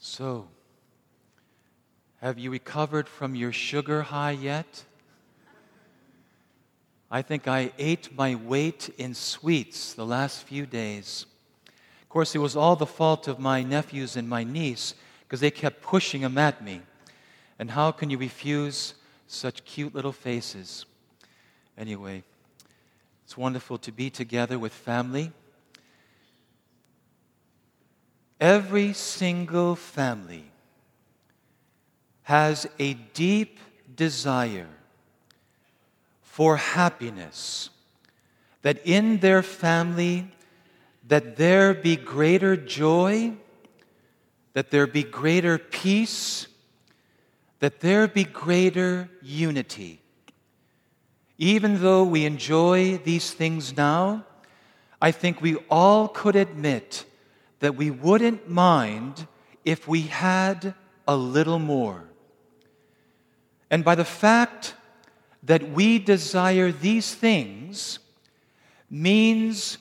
So, have you recovered from your sugar high yet? I think I ate my weight in sweets the last few days. Of course, it was all the fault of my nephews and my niece because they kept pushing them at me. And how can you refuse such cute little faces? Anyway, it's wonderful to be together with family. Every single family has a deep desire for happiness, that in their family, that there be greater joy, that there be greater peace, that there be greater unity. Even though we enjoy these things now, I think we all could admit that we wouldn't mind if we had a little more. And by the fact that we desire these things means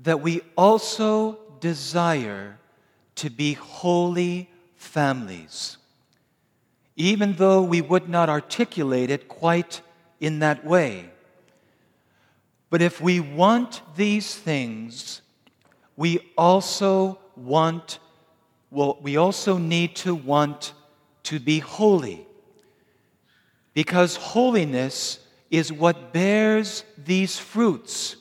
that we also desire to be holy families, even though we would not articulate it quite in that way. But if we want these things, we also need to want to be holy, because holiness is what bears these fruits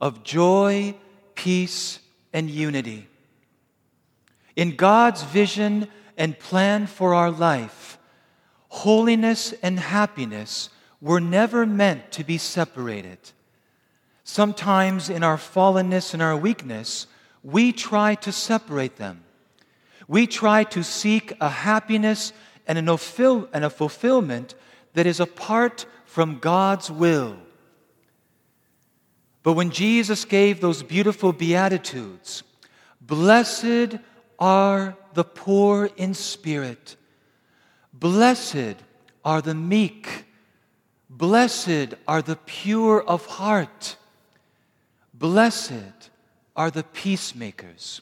of joy, peace, and unity. In God's vision and plan for our life, holiness and happiness were never meant to be separated. Sometimes in our fallenness and our weakness, we try to separate them. We try to seek a happiness and a fulfillment that is apart from God's will. But when Jesus gave those beautiful Beatitudes, "Blessed are the poor in spirit, blessed are the meek, blessed are the pure of heart, blessed are the peacemakers,"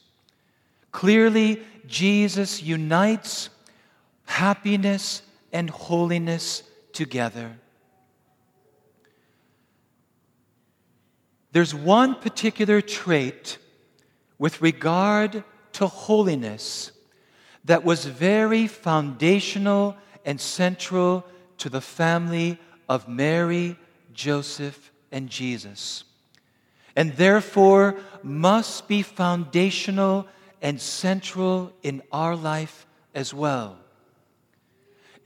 clearly, Jesus unites happiness and holiness together. There's one particular trait with regard to holiness that was very foundational and central to the family of Mary, Joseph, and Jesus, and therefore must be foundational and central in our life as well.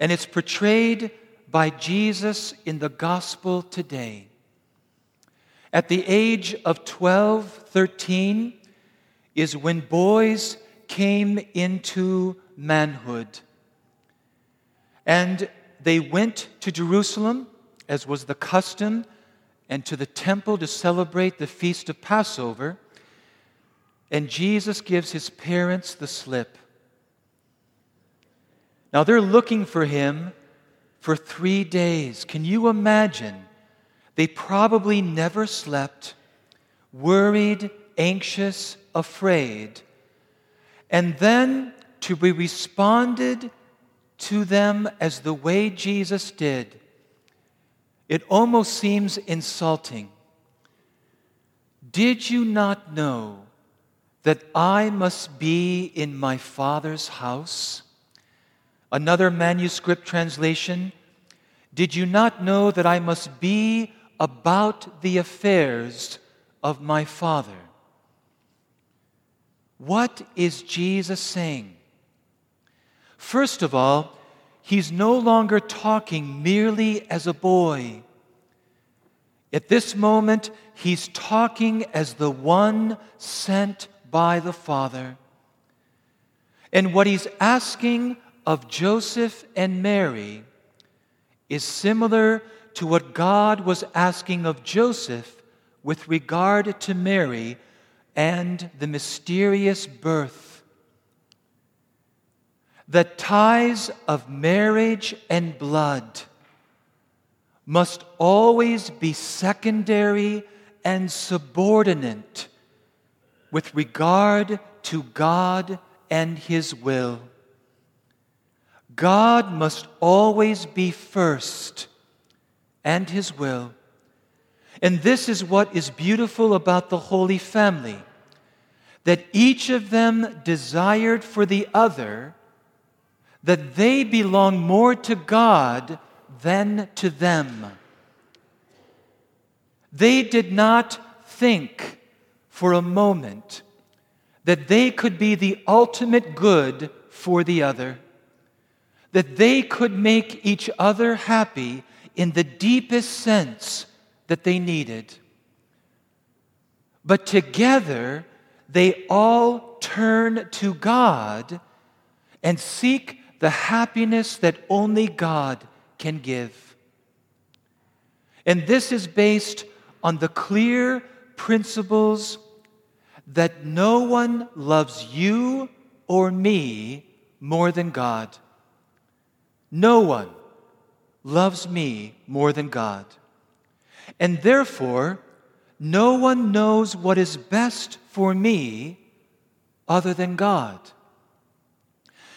And it's portrayed by Jesus in the gospel today. At the age of 12, 13 is when boys came into manhood. And they went to Jerusalem, as was the custom, and to the temple to celebrate the feast of Passover. And Jesus gives his parents the slip. Now they're looking for him for 3 days. Can you imagine? They probably never slept, worried, anxious, afraid. And then to be responded to them as the way Jesus did, it almost seems insulting. "Did you not know that I must be in my Father's house?" Another manuscript translation, "Did you not know that I must be about the affairs of my Father?" What is Jesus saying? First of all, he's no longer talking merely as a boy. At this moment, he's talking as the one sent by the Father. And what he's asking of Joseph and Mary is similar to what God was asking of Joseph with regard to Mary and the mysterious birth. The ties of marriage and blood must always be secondary and subordinate with regard to God and His will. God must always be first, and His will. And this is what is beautiful about the Holy Family, that each of them desired for the other that they belong more to God than to them. They did not think for a moment that they could be the ultimate good for the other, that they could make each other happy in the deepest sense that they needed. But together, they all turn to God and seek the happiness that only God can give. And this is based on the clear principles that no one loves you or me more than God. No one loves me more than God. And therefore, no one knows what is best for me other than God.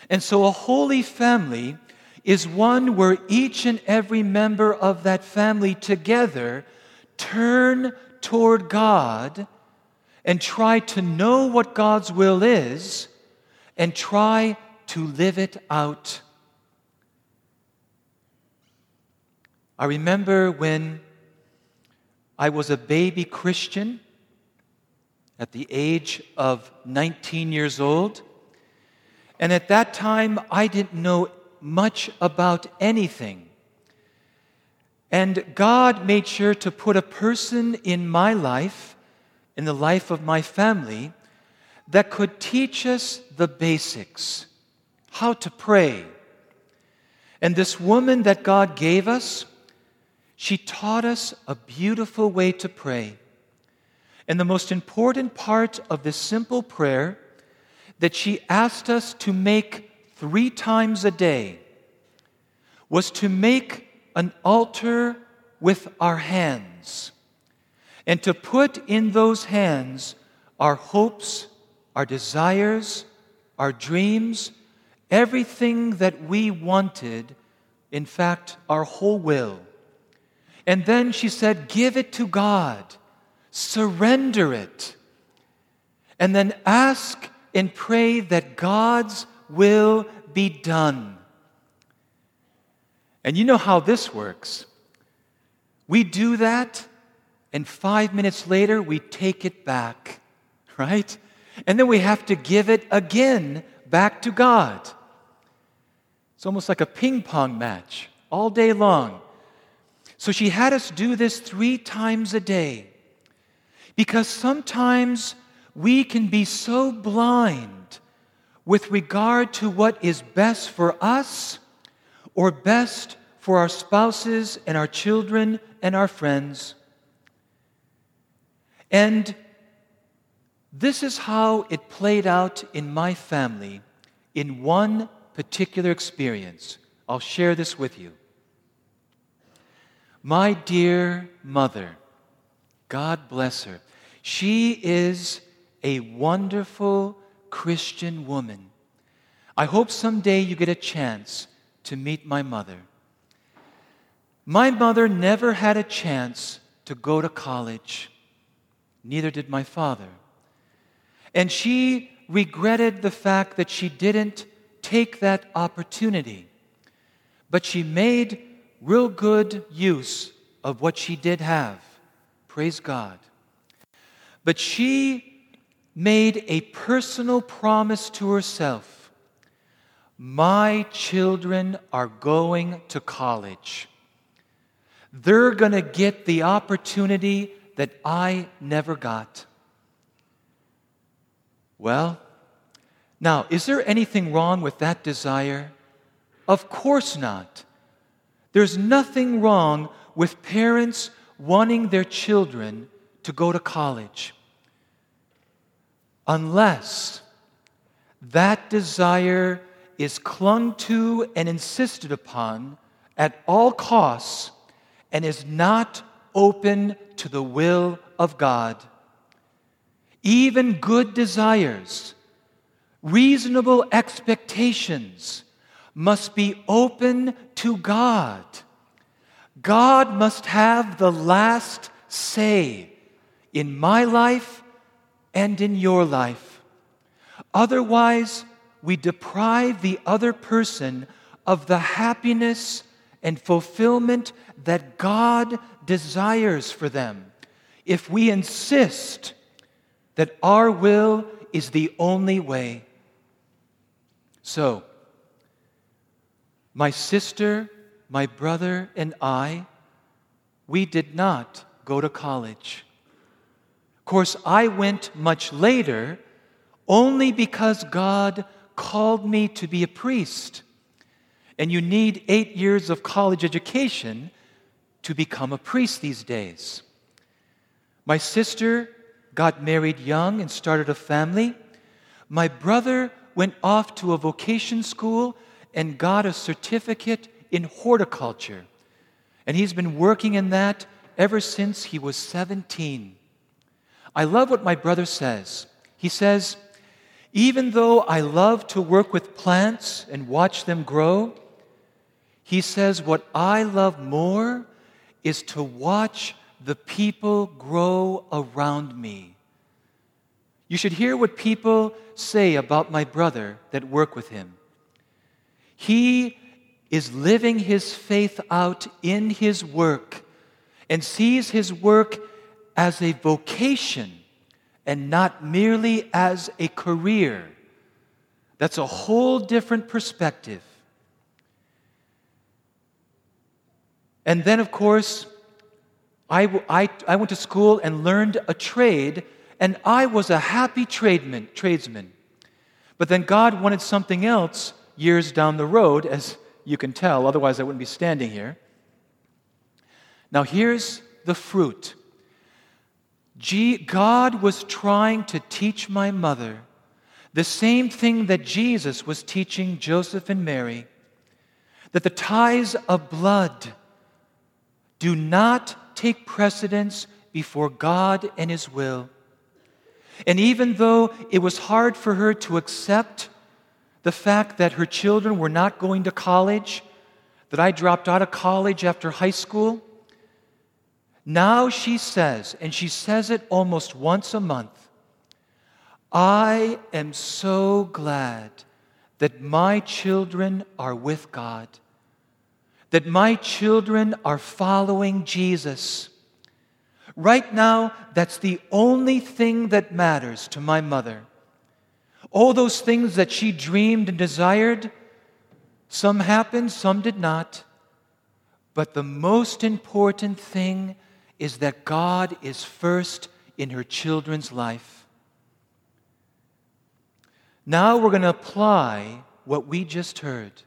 And so a holy family is one where each and every member of that family together turn toward God and try to know what God's will is and try to live it out. I remember when I was a baby Christian at the age of 19 years old, and at that time I didn't know much about anything. And God made sure to put a person in my life, in the life of my family, that could teach us the basics, how to pray. And this woman that God gave us, she taught us a beautiful way to pray. And the most important part of this simple prayer that she asked us to make 3 times a day was to make an altar with our hands and to put in those hands our hopes, our desires, our dreams, everything that we wanted, in fact, our whole will. And then she said, give it to God. Surrender it, and then ask and pray that God's will be done. And you know how this works. We do that, and 5 minutes later, we take it back, right? And then we have to give it again back to God. It's almost like a ping pong match all day long. So she had us do this 3 times a day. Because sometimes we can be so blind with regard to what is best for us or best for our spouses and our children and our friends. And this is how it played out in my family in one particular experience. I'll share this with you. My dear mother, God bless her. She is a wonderful Christian woman. I hope someday you get a chance to meet my mother. My mother never had a chance to go to college. Neither did my father. And she regretted the fact that she didn't take that opportunity. But she made real good use of what she did have. Praise God. But she made a personal promise to herself. My children are going to college. They're going to get the opportunity that I never got. Well, now, is there anything wrong with that desire? Of course not. There's nothing wrong with parents wanting their children to go to college, unless that desire is clung to and insisted upon at all costs and is not open to the will of God. Even good desires Reasonable expectations must be open to God. God must have the last say in my life and in your life. Otherwise, we deprive the other person of the happiness and fulfillment that God desires for them if we insist that our will is the only way. So, my sister, my brother, and I, we did not go to college. Of course, I went much later only because God called me to be a priest. And you need 8 years of college education to become a priest these days. My sister got married young and started a family. My brother went off to a vocation school and got a certificate in horticulture. And he's been working in that ever since he was 17. I love what my brother says. He says, "Even though I love to work with plants and watch them grow," he says, "what I love more is to watch the people grow around me." You should hear what people say about my brother that work with him. He is living his faith out in his work and sees his work as a vocation and not merely as a career. That's a whole different perspective. And then, of course, I went to school and learned a trade, and I was a happy tradesman. But then God wanted something else years down the road, as you can tell, otherwise I wouldn't be standing here. Now here's the fruit. God was trying to teach my mother the same thing that Jesus was teaching Joseph and Mary, that the ties of blood do not take precedence before God and His will. And even though it was hard for her to accept the fact that her children were not going to college, that I dropped out of college after high school, now she says, and she says it almost once a month, "I am so glad that my children are with God, that my children are following Jesus." Right now, that's the only thing that matters to my mother. All those things that she dreamed and desired, some happened, some did not. But the most important thing is that God is first in her children's life. Now we're going to apply what we just heard.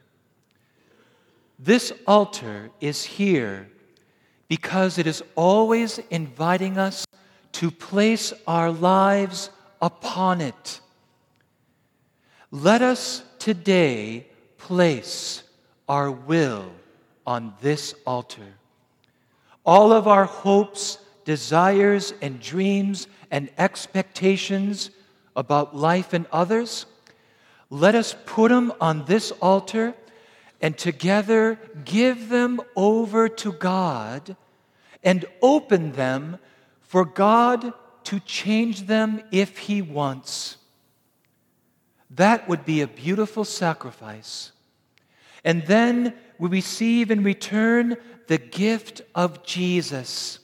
This altar is here because it is always inviting us to place our lives upon it. Let us today place our will on this altar. All of our hopes, desires, and dreams and expectations about life and others, let us put them on this altar and together give them over to God and open them for God to change them if He wants. That would be a beautiful sacrifice. And then we receive in return the gift of Jesus,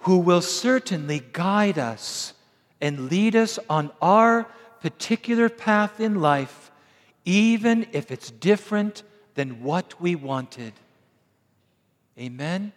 who will certainly guide us and lead us on our particular path in life, even if it's different than what we wanted. Amen.